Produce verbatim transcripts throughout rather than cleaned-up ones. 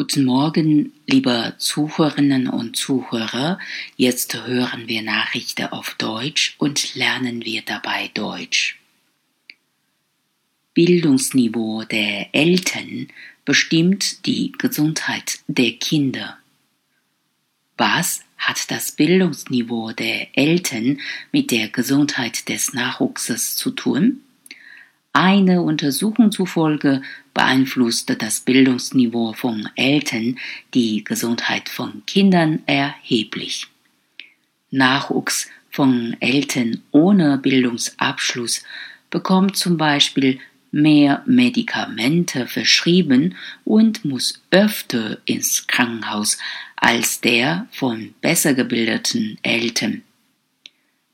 Guten Morgen, liebe Zuhörerinnen und Zuhörer. Jetzt hören wir Nachrichten auf Deutsch und lernen wir dabei Deutsch. Bildungsniveau der Eltern bestimmt die Gesundheit der Kinder. Was hat das Bildungsniveau der Eltern mit der Gesundheit des Nachwuchses zu tun? Eine Untersuchung zufolge beeinflusste das Bildungsniveau von Eltern die Gesundheit von Kindern erheblich. Nachwuchs von Eltern ohne Bildungsabschluss bekommt zum Beispiel mehr Medikamente verschrieben und muss öfter ins Krankenhaus als der von besser gebildeten Eltern.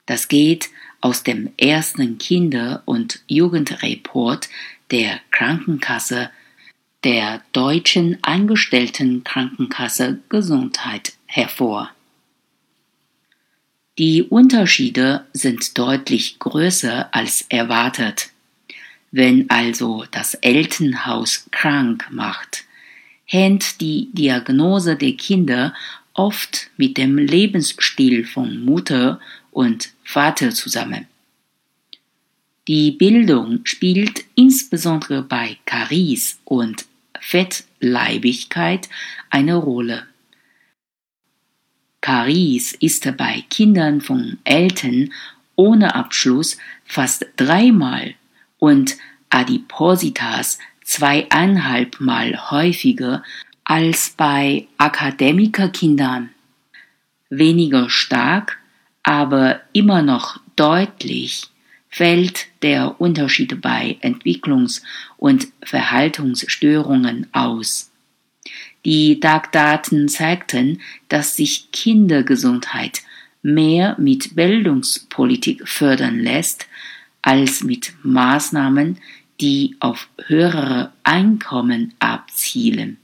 Das geht aus dem ersten Kinder- und Jugendreport der Krankenkasse der Deutschen Angestelltenkrankenkasse Gesundheit hervor. Die Unterschiede sind deutlich größer als erwartet. Wenn also das Elternhaus krank macht, hängt die Diagnose der Kinder oft mit dem Lebensstil von Mutter und Vater zusammen. Die Bildung spielt insbesondere bei Karies und Fettleibigkeit eine Rolle. Karies ist bei Kindern von Eltern ohne Abschluss fast dreimal und Adipositas zweieinhalbmal häufiger als bei Akademikerkindern. Weniger stark, aber immer noch deutlich fällt der Unterschied bei Entwicklungs- und Verhaltensstörungen aus. Die D A G-Daten zeigten, dass sich Kindergesundheit mehr mit Bildungspolitik fördern lässt als mit Maßnahmen, die auf höhere Einkommen abzielen.